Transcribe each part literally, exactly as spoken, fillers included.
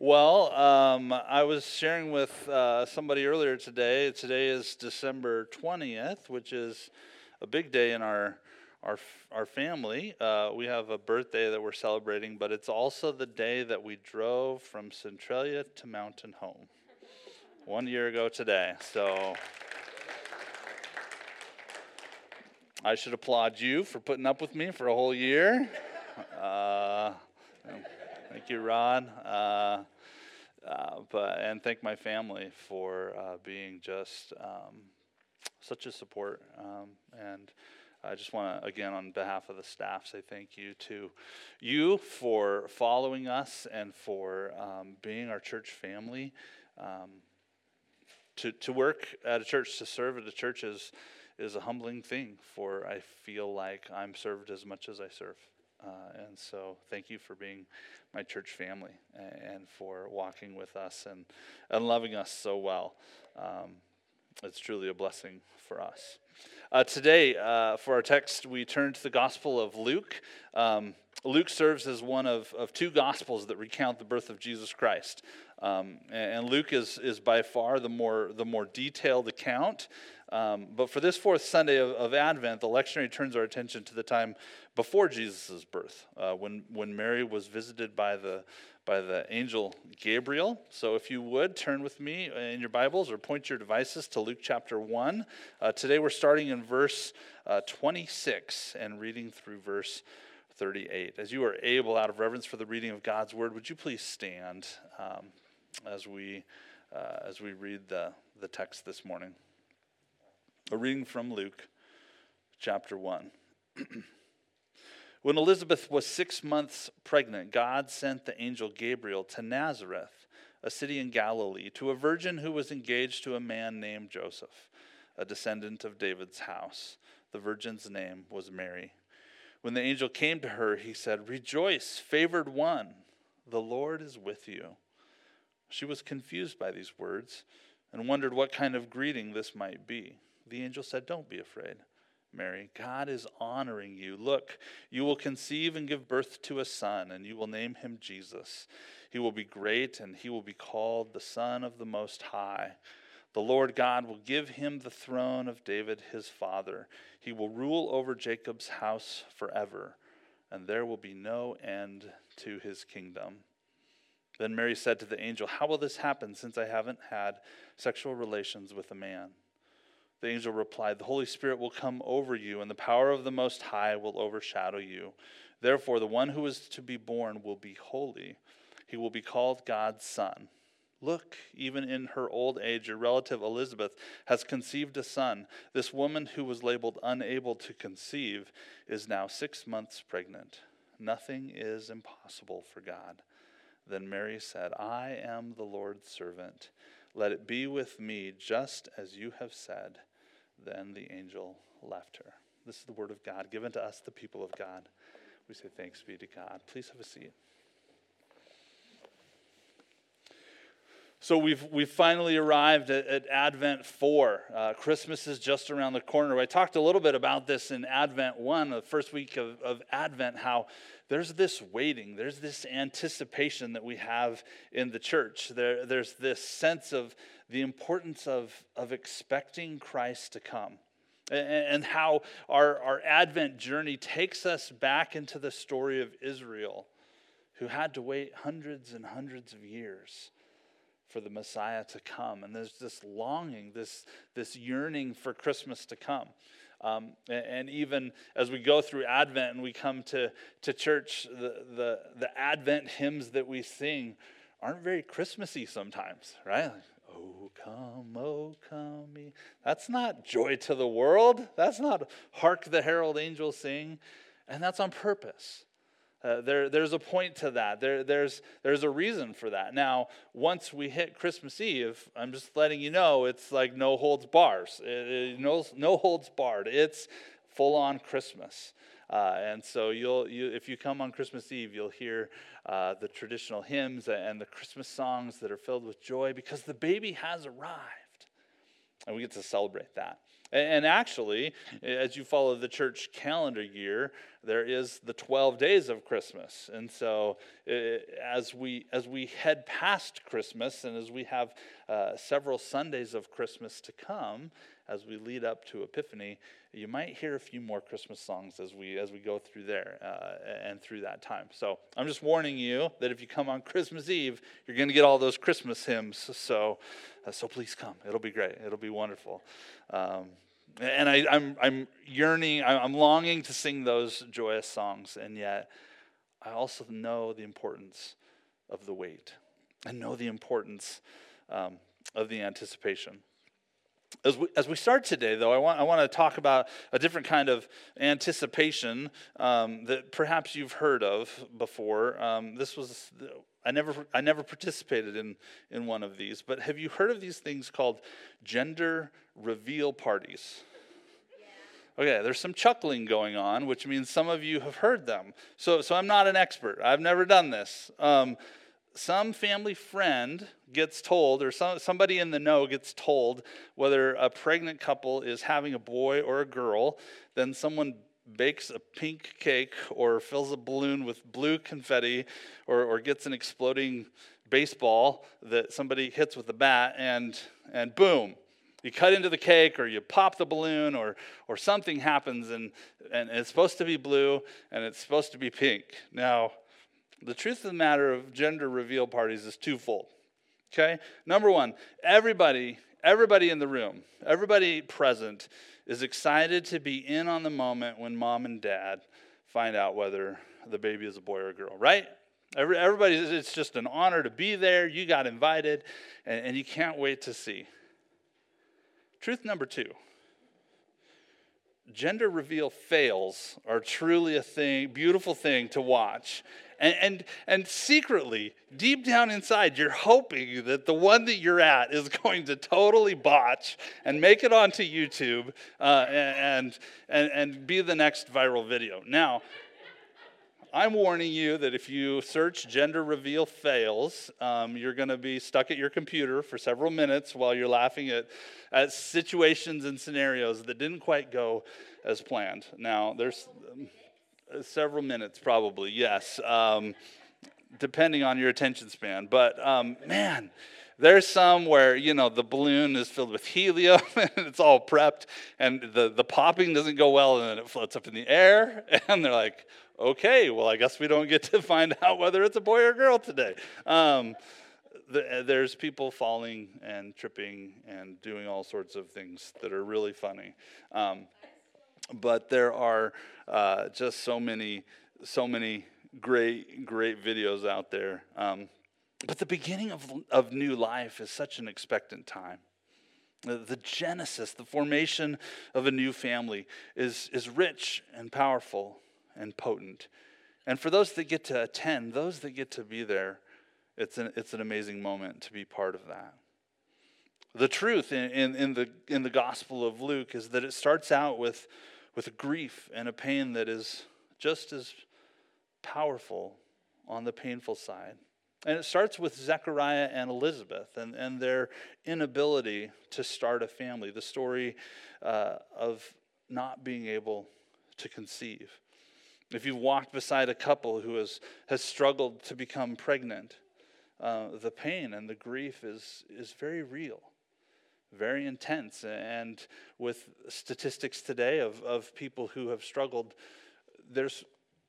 Well, um, I was sharing with uh, somebody earlier today. Today is December twentieth, which is a big day in our our our family. Uh, we have a birthday that we're celebrating, but it's also the day that we drove from Centralia to Mountain Home one year ago today. So I should applaud you for putting up with me for a whole year. Uh, thank you, Ron. Uh, uh, but and thank my family for uh, being just um, such a support. Um, and I just want to, again, on behalf of the staff, say thank you to you for following us and for um, being our church family. Um, to to work at a church, to serve at a church is is a humbling thing, for I feel like I'm served as much as I serve. Uh, and so thank you for being my church family and for walking with us and, and loving us so well. Um, it's truly a blessing for us. Uh, today, uh, for our text, we turn to the Gospel of Luke. Um, Luke serves as one of, of two Gospels that recount the birth of Jesus Christ. Um, and, and Luke is is by far the more the more detailed account. Um, but for this fourth Sunday of, of Advent, the lectionary turns our attention to the time before Jesus' birth, uh, when when Mary was visited by the by the angel Gabriel. So if you would, turn with me in your Bibles or point your devices to Luke chapter one. Uh, today we're starting in verse uh, twenty-six and reading through verse thirty-eight. As you are able, out of reverence for the reading of God's Word, would you please stand um, as we uh, as we read the, the text this morning? A reading from Luke chapter one. When Elizabeth was six months pregnant, God sent the angel Gabriel to Nazareth, a city in Galilee, to a virgin who was engaged to a man named Joseph, a descendant of David's house. The virgin's name was Mary. When the angel came to her, he said, "Rejoice, favored one, the Lord is with you." She was confused by these words and wondered what kind of greeting this might be. The angel said, "Don't be afraid, Mary. God is honoring you. Look, you will conceive and give birth to a son, and you will name him Jesus. He will be great, and he will be called the Son of the Most High. The Lord God will give him the throne of David his father. He will rule over Jacob's house forever, and there will be no end to his kingdom." Then Mary said to the angel, "How will this happen, since I haven't had sexual relations with a man?" The angel replied, "The Holy Spirit will come over you, and the power of the Most High will overshadow you. Therefore, the one who is to be born will be holy. He will be called God's Son. Look, even in her old age, your relative Elizabeth has conceived a son. This woman who was labeled unable to conceive is now six months pregnant. Nothing is impossible for God." Then Mary said, "I am the Lord's servant. Let it be with me just as you have said." Then the angel left her. This is the word of God given to us, the people of God. We say thanks be to God. Please have a seat. So we've we've finally arrived at, at Advent four. Uh, Christmas is just around the corner. I talked a little bit about this in Advent one, the first week of, of Advent, how there's this waiting, there's this anticipation that we have in the church. There, there's this sense of the importance of, of expecting Christ to come, and, and how our, our Advent journey takes us back into the story of Israel, who had to wait hundreds and hundreds of years for the Messiah to come. And there's this longing, this this yearning for Christmas to come. Um, and, and even as we go through Advent and we come to, to church, the, the, the Advent hymns that we sing aren't very Christmassy sometimes, right? Like, "Oh come, oh come me." That's not "Joy to the World." That's not "Hark the Herald Angels Sing." And that's on purpose. Uh, there, there's a point to that. There, there's, there's a reason for that. Now, once we hit Christmas Eve, I'm just letting you know, it's like no holds bars, it, it, no, no holds barred. It's full on Christmas, uh, and so you'll, you, if you come on Christmas Eve, you'll hear uh, the traditional hymns and the Christmas songs that are filled with joy because the baby has arrived, and we get to celebrate that. And actually, as you follow the church calendar year, there is the twelve days of Christmas. And so as we as we head past Christmas, and as we have uh, several Sundays of Christmas to come, as we lead up to Epiphany, you might hear a few more Christmas songs as we as we go through there uh, and through that time. So I'm just warning you that if you come on Christmas Eve, you're going to get all those Christmas hymns. So uh, so please come. It'll be great. It'll be wonderful. Um, and I, I'm I'm yearning. I'm longing to sing those joyous songs. And yet, I also know the importance of the wait. I know the importance um, of the anticipation. As we, as we start today, though, I want I want to talk about a different kind of anticipation um, that perhaps you've heard of before. Um, this was I never I never participated in in one of these, but have you heard of these things called gender reveal parties? Okay, there's some chuckling going on, which means some of you have heard them. So so I'm not an expert. I've never done this. Um, Some family friend gets told, or some, somebody in the know gets told whether a pregnant couple is having a boy or a girl. Then someone bakes a pink cake or fills a balloon with blue confetti or, or gets an exploding baseball that somebody hits with a bat, and and boom. You cut into the cake, or you pop the balloon, or or something happens, and and it's supposed to be blue, and it's supposed to be pink. Now, the truth of the matter of gender reveal parties is twofold, okay? Number one, everybody, everybody in the room, everybody present is excited to be in on the moment when mom and dad find out whether the baby is a boy or a girl, right? Every, everybody, it's just an honor to be there. You got invited, and, and you can't wait to see. Truth number two. Gender reveal fails are truly a thing, beautiful thing to watch. And, and and secretly, deep down inside, you're hoping that the one that you're at is going to totally botch and make it onto YouTube uh, and, and, and be the next viral video. Now, I'm warning you that if you search gender reveal fails, um, you're going to be stuck at your computer for several minutes while you're laughing at, at situations and scenarios that didn't quite go as planned. Now, there's... Um, Several minutes, probably, yes, um, depending on your attention span. But, um, man, there's some where, you know, the balloon is filled with helium and it's all prepped, and the, the popping doesn't go well, and then it floats up in the air, and they're like, okay, well, I guess we don't get to find out whether it's a boy or a girl today. Um, the, there's people falling and tripping and doing all sorts of things that are really funny. Um But there are uh, just so many, so many great, great videos out there. Um, but the beginning of of new life is such an expectant time. The, the genesis, the formation of a new family is is rich and powerful and potent. And for those that get to attend, those that get to be there, it's an it's an amazing moment to be part of that. The truth in, in, in the in the Gospel of Luke is that it starts out with with grief and a pain that is just as powerful on the painful side. And it starts with Zechariah and Elizabeth and, and their inability to start a family, the story uh, of not being able to conceive. If you've walked beside a couple who has, has struggled to become pregnant, uh, the pain and the grief is is very real. Very intense, and with statistics today of, of people who have struggled, there's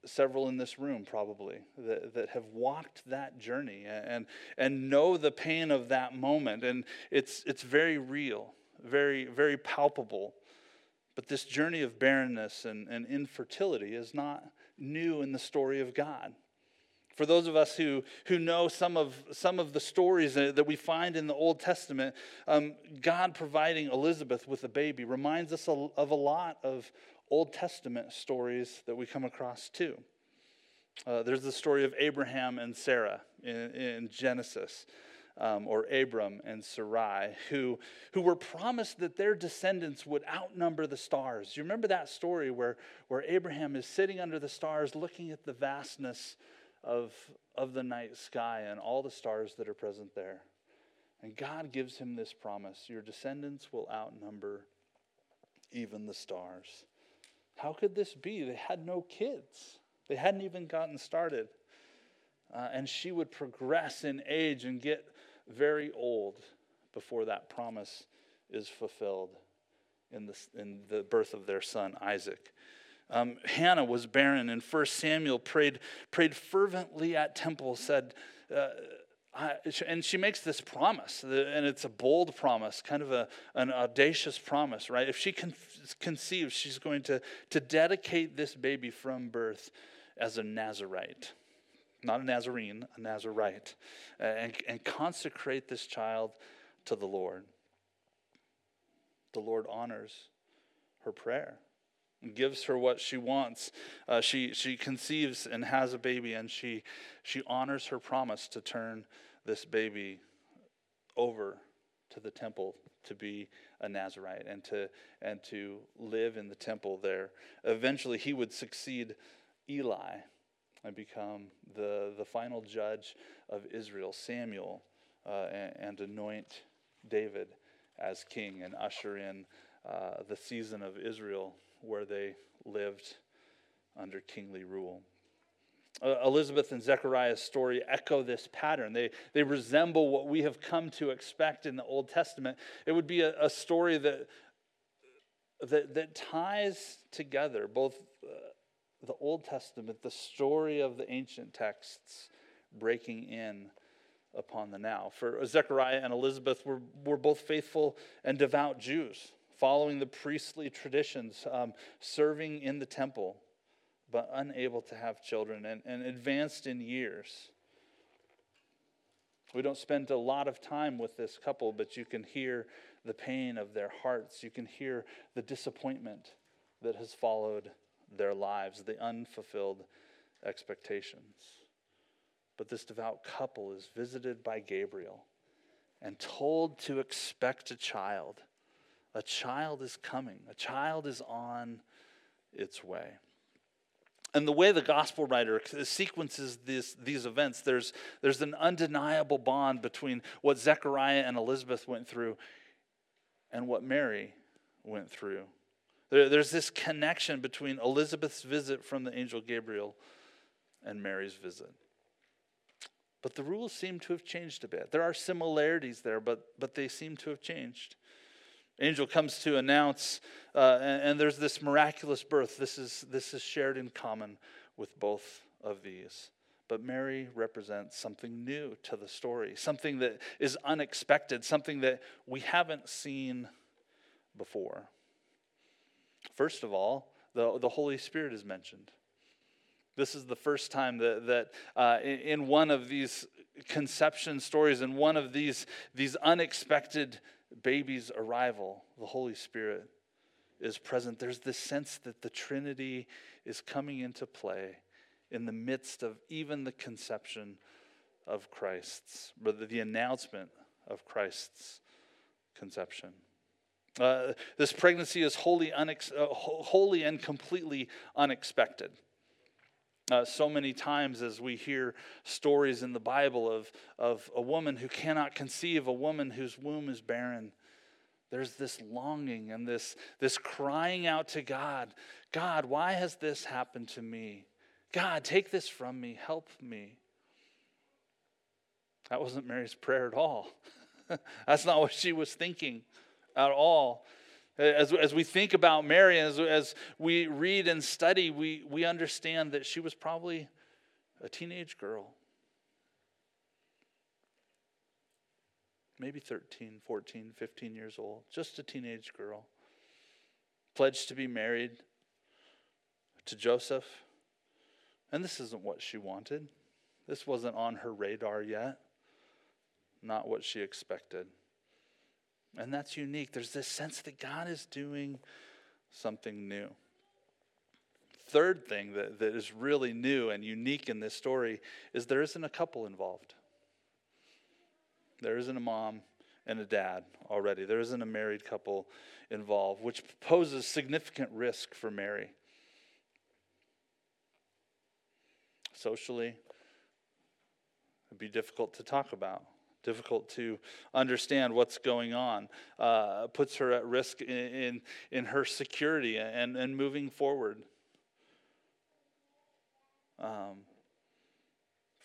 several in this room probably that, that have walked that journey and and know the pain of that moment, and it's it's very real, very very palpable. But this journey of barrenness and, and infertility is not new in the story of God. For those of us who, who know some of some of the stories that we find in the Old Testament, um, God providing Elizabeth with a baby reminds us of a lot of Old Testament stories that we come across too. Uh, there's the story of Abraham and Sarah in, in Genesis, um, or Abram and Sarai, who, who were promised that their descendants would outnumber the stars. You remember that story where, where Abraham is sitting under the stars looking at the vastness Of, of the night sky and all the stars that are present there. And God gives him this promise: your descendants will outnumber even the stars. How could this be? They had no kids. They hadn't even gotten started. Uh, and she would progress in age and get very old before that promise is fulfilled in the, in the birth of their son, Isaac. Um, Hannah was barren, and First Samuel prayed prayed fervently at temple, said, uh, I, and she makes this promise, and it's a bold promise, kind of a, an audacious promise, right? If she con- conceives, she's going to, to dedicate this baby from birth as a Nazarite. Not a Nazarene, a Nazarite, and, and consecrate this child to the Lord. The Lord honors her prayer and gives her what she wants. Uh, she she conceives and has a baby, and she she honors her promise to turn this baby over to the temple to be a Nazarite and to and to live in the temple there. Eventually, he would succeed Eli and become the, the final judge of Israel, Samuel, uh, and, and anoint David as king and usher in uh, the season of Israel where they lived under kingly rule. Uh, Elizabeth and Zechariah's story echo this pattern. They they resemble what we have come to expect in the Old Testament. It would be a, a story that, that, that ties together both... Uh, the Old Testament, the story of the ancient texts breaking in upon the now. For Zechariah and Elizabeth were, were both faithful and devout Jews, following the priestly traditions, um, serving in the temple, but unable to have children and, and advanced in years. We don't spend a lot of time with this couple, but you can hear the pain of their hearts. You can hear the disappointment that has followed their lives, the unfulfilled expectations. But this devout couple is visited by Gabriel and told to expect a child. A child is coming. A child is on its way. And the way the gospel writer sequences this, these events, there's, there's an undeniable bond between what Zechariah and Elizabeth went through and what Mary went through. There's this connection between Elizabeth's visit from the angel Gabriel and Mary's visit. But the rules seem to have changed a bit. There are similarities there, but, but they seem to have changed. Angel comes to announce, uh, and, and there's this miraculous birth. This is, this is shared in common with both of these. But Mary represents something new to the story, something that is unexpected, something that we haven't seen before. First of all, the, the Holy Spirit is mentioned. This is the first time that, that uh, in, in one of these conception stories, in one of these, these unexpected babies' arrival, the Holy Spirit is present. There's this sense that the Trinity is coming into play in the midst of even the conception of Christ's, or the, the announcement of Christ's conception. Uh, this pregnancy is wholly, unex- uh, wholly and completely unexpected. Uh, so many times as we hear stories in the Bible of, of a woman who cannot conceive, a woman whose womb is barren, there's this longing and this, this crying out to God, God, why has this happened to me? God, take this from me. Help me. That wasn't Mary's prayer at all. That's not what she was thinking at all. As, as we think about Mary, as, as we read and study, we, we understand that she was probably a teenage girl. Maybe thirteen, fourteen, fifteen years old. Just a teenage girl. Pledged to be married to Joseph. And this isn't what she wanted. This wasn't on her radar yet. Not what she expected. And that's unique. There's this sense that God is doing something new. Third thing that, that is really new and unique in this story is there isn't a couple involved. There isn't a mom and a dad already. There isn't a married couple involved, which poses significant risk for Mary. Socially, it'd be difficult to talk about. difficult to understand what's going on, uh, puts her at risk in, in, in her security and, and moving forward. Um,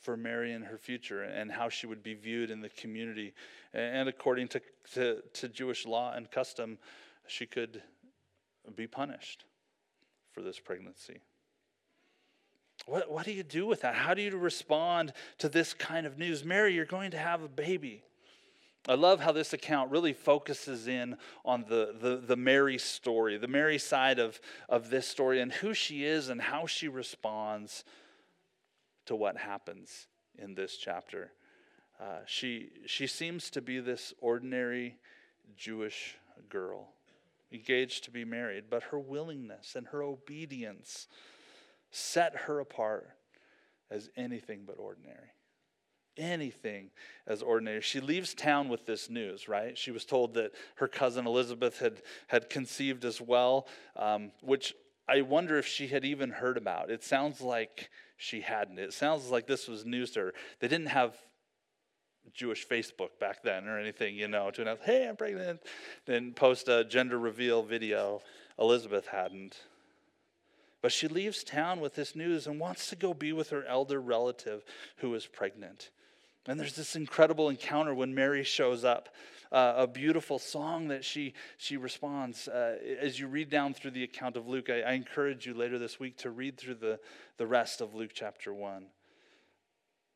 for Mary and her future and how she would be viewed in the community. And according to, to, to Jewish law and custom, she could be punished for this pregnancy. What, what do you do with that? How do you respond to this kind of news? Mary, you're going to have a baby. I love how this account really focuses in on the, the, the Mary story, the Mary side of, of this story and who she is and how she responds to what happens in this chapter. Uh, she she seems to be this ordinary Jewish girl, engaged to be married, but her willingness and her obedience set her apart as anything but ordinary. Anything as ordinary. She leaves town with this news, right? She was told that her cousin Elizabeth had, had conceived as well, um, which I wonder if she had even heard about. It sounds like she hadn't. It sounds like this was news to her. They didn't have Jewish Facebook back then or anything, you know, to announce, hey, I'm pregnant, then post a gender reveal video. Elizabeth hadn't. But she leaves town with this news and wants to go be with her elder relative who is pregnant. And there's this incredible encounter when Mary shows up, uh, a beautiful song that she she responds. Uh, as you read down through the account of Luke, I, I encourage you later this week to read through the, the rest of Luke chapter one.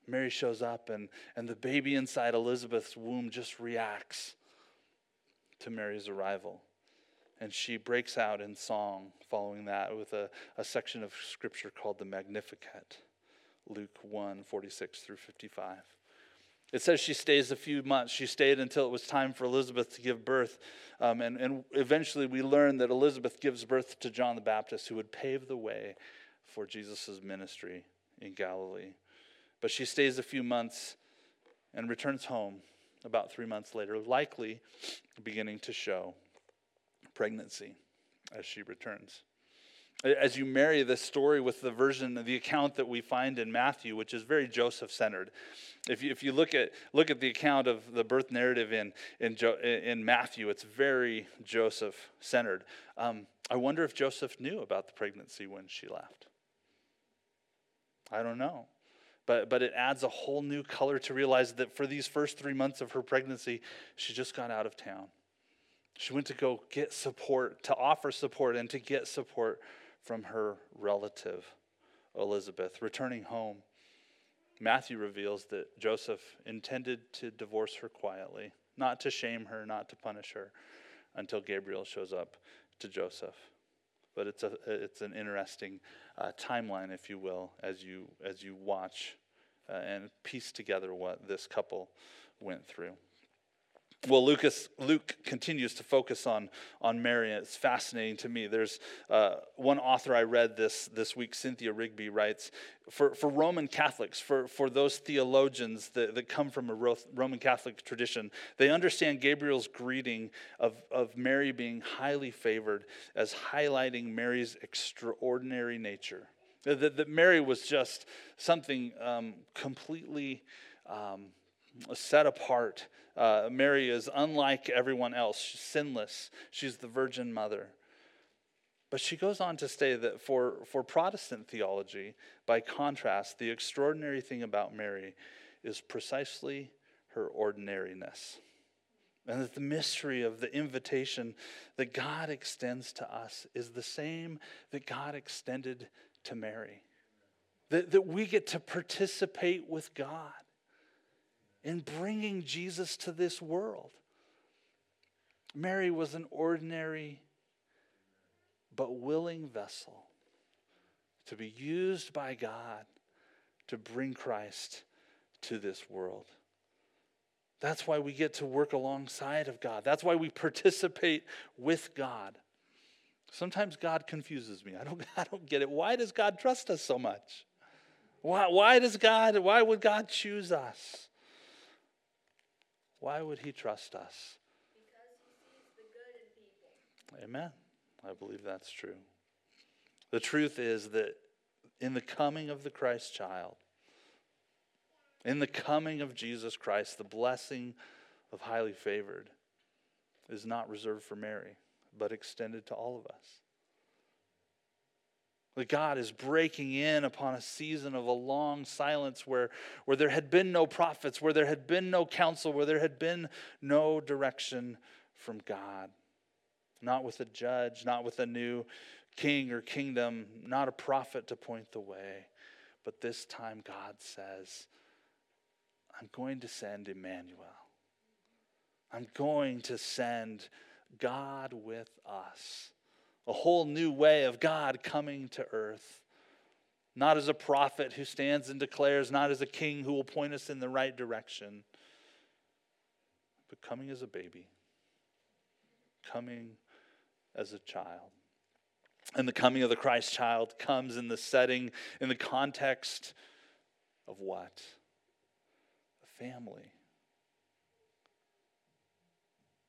Mary shows up and, and the baby inside Elizabeth's womb just reacts to Mary's arrival. And she breaks out in song following that with a, a section of scripture called the Magnificat, Luke one, forty-six through fifty-five. It says she stays a few months. She stayed until it was time for Elizabeth to give birth. Um, and, and eventually we learn that Elizabeth gives birth to John the Baptist, who would pave the way for Jesus' ministry in Galilee. But she stays a few months and returns home about three months later, likely beginning to show pregnancy as she returns. As you marry this story with the version of the account that we find in Matthew, which is very Joseph-centered. If you, if you look at look at the account of the birth narrative in in, jo- in Matthew, it's very Joseph-centered. Um, I wonder if Joseph knew about the pregnancy when she left. I don't know. But, but it adds a whole new color to realize that for these first three months of her pregnancy, she just got out of town. She went to go get support, to offer support, and to get support from her relative, Elizabeth. Returning home, Matthew reveals that Joseph intended to divorce her quietly, not to shame her, not to punish her, until Gabriel shows up to Joseph. But it's a it's an interesting uh, timeline, if you will, as you as you watch uh, and piece together what this couple went through. Well, Lucas, Luke continues to focus on, on Mary, and it's fascinating to me. There's uh, one author I read this this week, Cynthia Rigby, writes, for, for Roman Catholics, for, for those theologians that, that come from a Roman Catholic tradition, they understand Gabriel's greeting of, of Mary being highly favored as highlighting Mary's extraordinary nature. That, that Mary was just something um, completely... Um, set apart. Uh, Mary is unlike everyone else. She's sinless. She's the Virgin Mother. But she goes on to say that for, for Protestant theology, by contrast, the extraordinary thing about Mary is precisely her ordinariness. And that the mystery of the invitation that God extends to us is the same that God extended to Mary. That, that we get to participate with God in bringing Jesus to this world. Mary was an ordinary but willing vessel to be used by God to bring Christ to this world. That's why we get to work alongside of God. That's why we participate with God. Sometimes God confuses me. I don't, I don't get it. Why does God trust us so much? Why, why does God, why would God choose us? Why would he trust us? Because he sees the good in people. Amen. I believe that's true. The truth is that in the coming of the Christ child, In the coming of Jesus Christ, the blessing of highly favored is not reserved for Mary, but extended to all of us. That God is breaking in upon a season of a long silence where, where there had been no prophets, where there had been no counsel, where there had been no direction from God. Not with a judge, not with a new king or kingdom, not a prophet to point the way. But this time God says, I'm going to send Emmanuel. I'm going to send God with us. A whole new way of God coming to earth. Not as a prophet who stands and declares, not as a king who will point us in the right direction, but coming as a baby, coming as a child. And the coming of the Christ child comes in the setting, in the context of what? A family.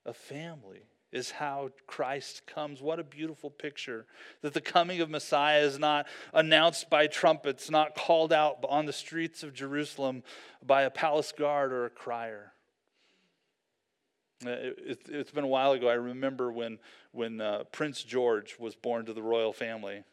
A family is how Christ comes. What a beautiful picture. That the coming of Messiah is not announced by trumpets, not called out on the streets of Jerusalem by a palace guard or a crier. It, it, it's been a while ago. I remember when, when uh, Prince George was born to the royal family.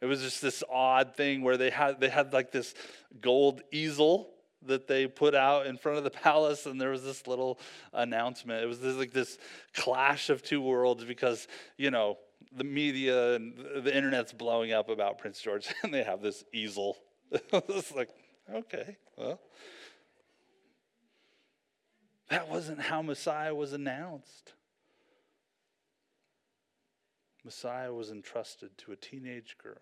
It was just this odd thing where they had they had like this gold easel that they put out in front of the palace, and there was this little announcement. It was this, like this clash of two worlds because, you know, the media and the internet's blowing up about Prince George, and they have this easel. It's like, okay, well. That wasn't how Messiah was announced. Messiah was entrusted to a teenage girl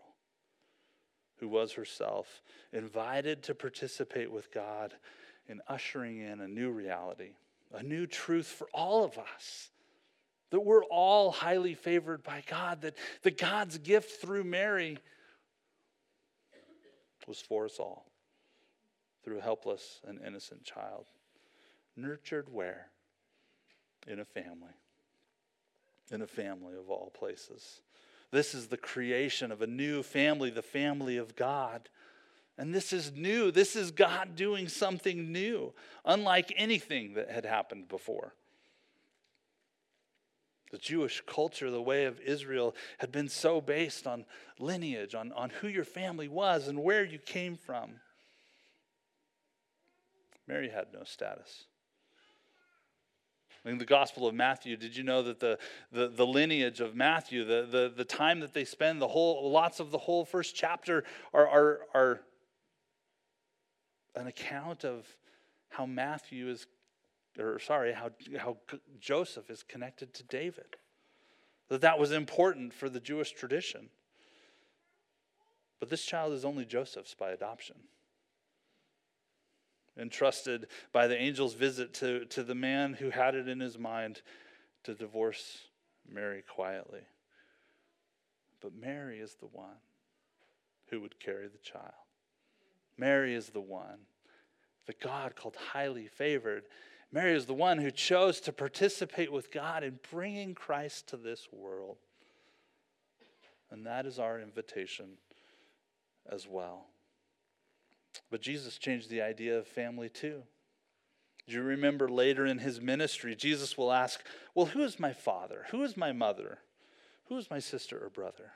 who was herself invited to participate with God in ushering in a new reality, a new truth for all of us, that we're all highly favored by God, that, that God's gift through Mary was for us all, through a helpless and innocent child, nurtured where? In a family, in a family of all places. This is the creation of a new family, the family of God. And this is new. This is God doing something new, unlike anything that had happened before. The Jewish culture, the way of Israel, had been so based on lineage, on, on who your family was and where you came from. Mary had no status. In the Gospel of Matthew, did you know that the, the, the lineage of Matthew, the, the, the time that they spend, the whole lots of the whole first chapter are, are, are an account of how Matthew is, or sorry, how, how Joseph is connected to David. That that was important for the Jewish tradition. But this child is only Joseph's by adoption. Entrusted by the angel's visit to, to the man who had it in his mind to divorce Mary quietly. But Mary is the one who would carry the child. Mary is the one that God called highly favored. Mary is the one who chose to participate with God in bringing Christ to this world. And that is our invitation as well. But Jesus changed the idea of family too. Do you remember later in his ministry, Jesus will ask, well, who is my father? Who is my mother? Who is my sister or brother?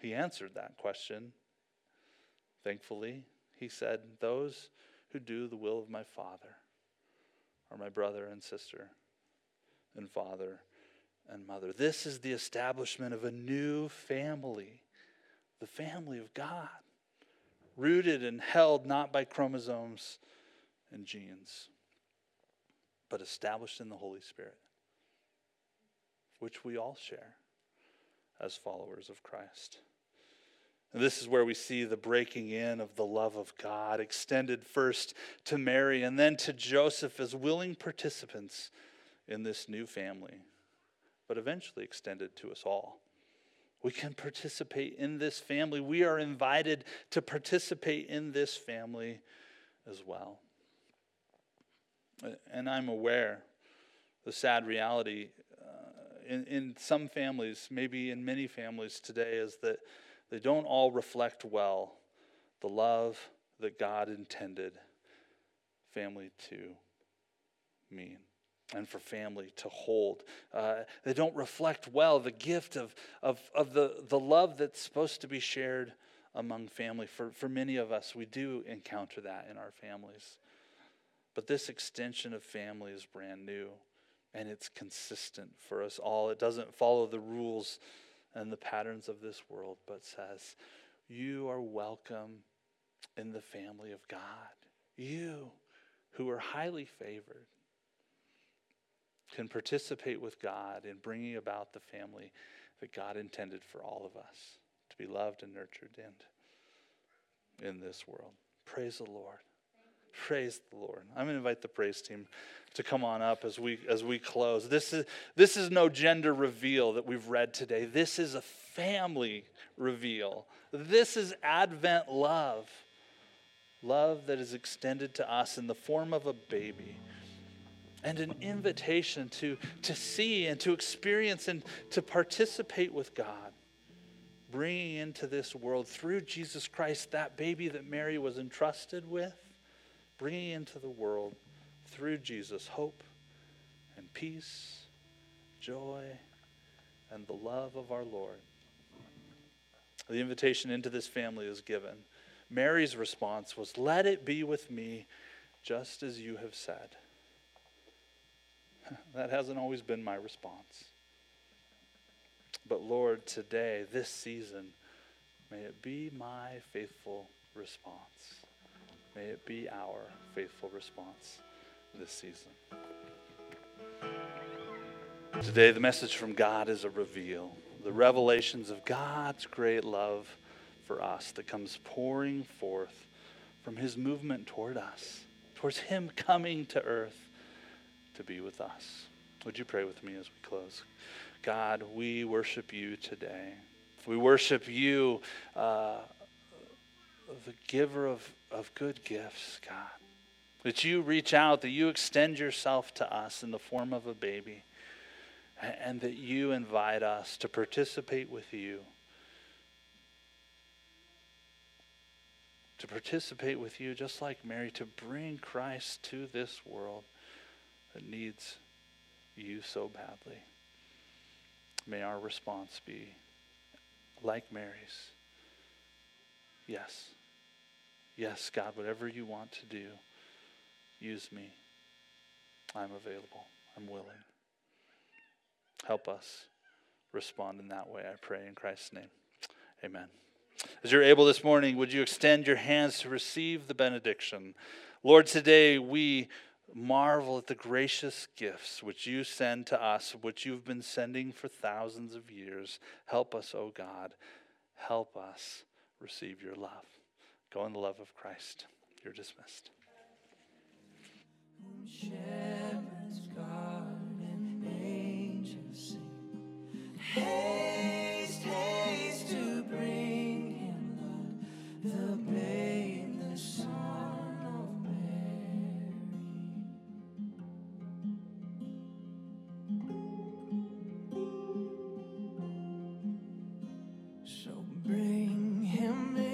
He answered that question. Thankfully, he said, those who do the will of my Father are my brother and sister and father and mother. This is the establishment of a new family, the family of God. Rooted and held not by chromosomes and genes, but established in the Holy Spirit, which we all share as followers of Christ. And this is where we see the breaking in of the love of God, extended first to Mary and then to Joseph as willing participants in this new family, but eventually extended to us all. We can participate in this family. We are invited to participate in this family as well. And I'm aware the sad reality uh, in, in some families, maybe in many families today, is that they don't all reflect well the love, that God intended family to mean and for family to hold. Uh, they don't reflect well the gift of of of the, the love that's supposed to be shared among family. For, for many of us, we do encounter that in our families. But this extension of family is brand new, and it's consistent for us all. It doesn't follow the rules and the patterns of this world, but says, you are welcome in the family of God. You, who are highly favored, can participate with God in bringing about the family that God intended for all of us to be loved and nurtured in, in this world. Praise the Lord. Praise the Lord. I'm going to invite the praise team to come on up as we as we close. This is this is no gender reveal that we've read today. This is a family reveal. This is Advent love. Love that is extended to us in the form of a baby. And an invitation to, to see and to experience and to participate with God, bringing into this world through Jesus Christ that baby that Mary was entrusted with, bringing into the world through Jesus hope and peace, joy, and the love of our Lord. The invitation into this family is given. Mary's response was, "Let it be with me, just as you have said." That hasn't always been my response. But Lord, today, this season, may it be my faithful response. May it be our faithful response this season. Today, the message from God is a reveal. The revelations of God's great love for us that comes pouring forth from his movement toward us, towards him coming to earth to be with us. Would you pray with me as we close? God, we worship you today. We worship you, uh, the giver of, of good gifts, God. That you reach out, that you extend yourself to us in the form of a baby, and, and that you invite us to participate with you. To participate with you, just like Mary, to bring Christ to this world that needs you so badly. May our response be like Mary's. Yes. Yes, God, whatever you want to do, use me. I'm available. I'm willing. Help us respond in that way, I pray in Christ's name. Amen. As you're able this morning, would you extend your hands to receive the benediction? Lord, today we marvel at the gracious gifts which you send to us, which you've been sending for thousands of years. Help us, O God. Help us receive your love. Go in the love of Christ. You're dismissed.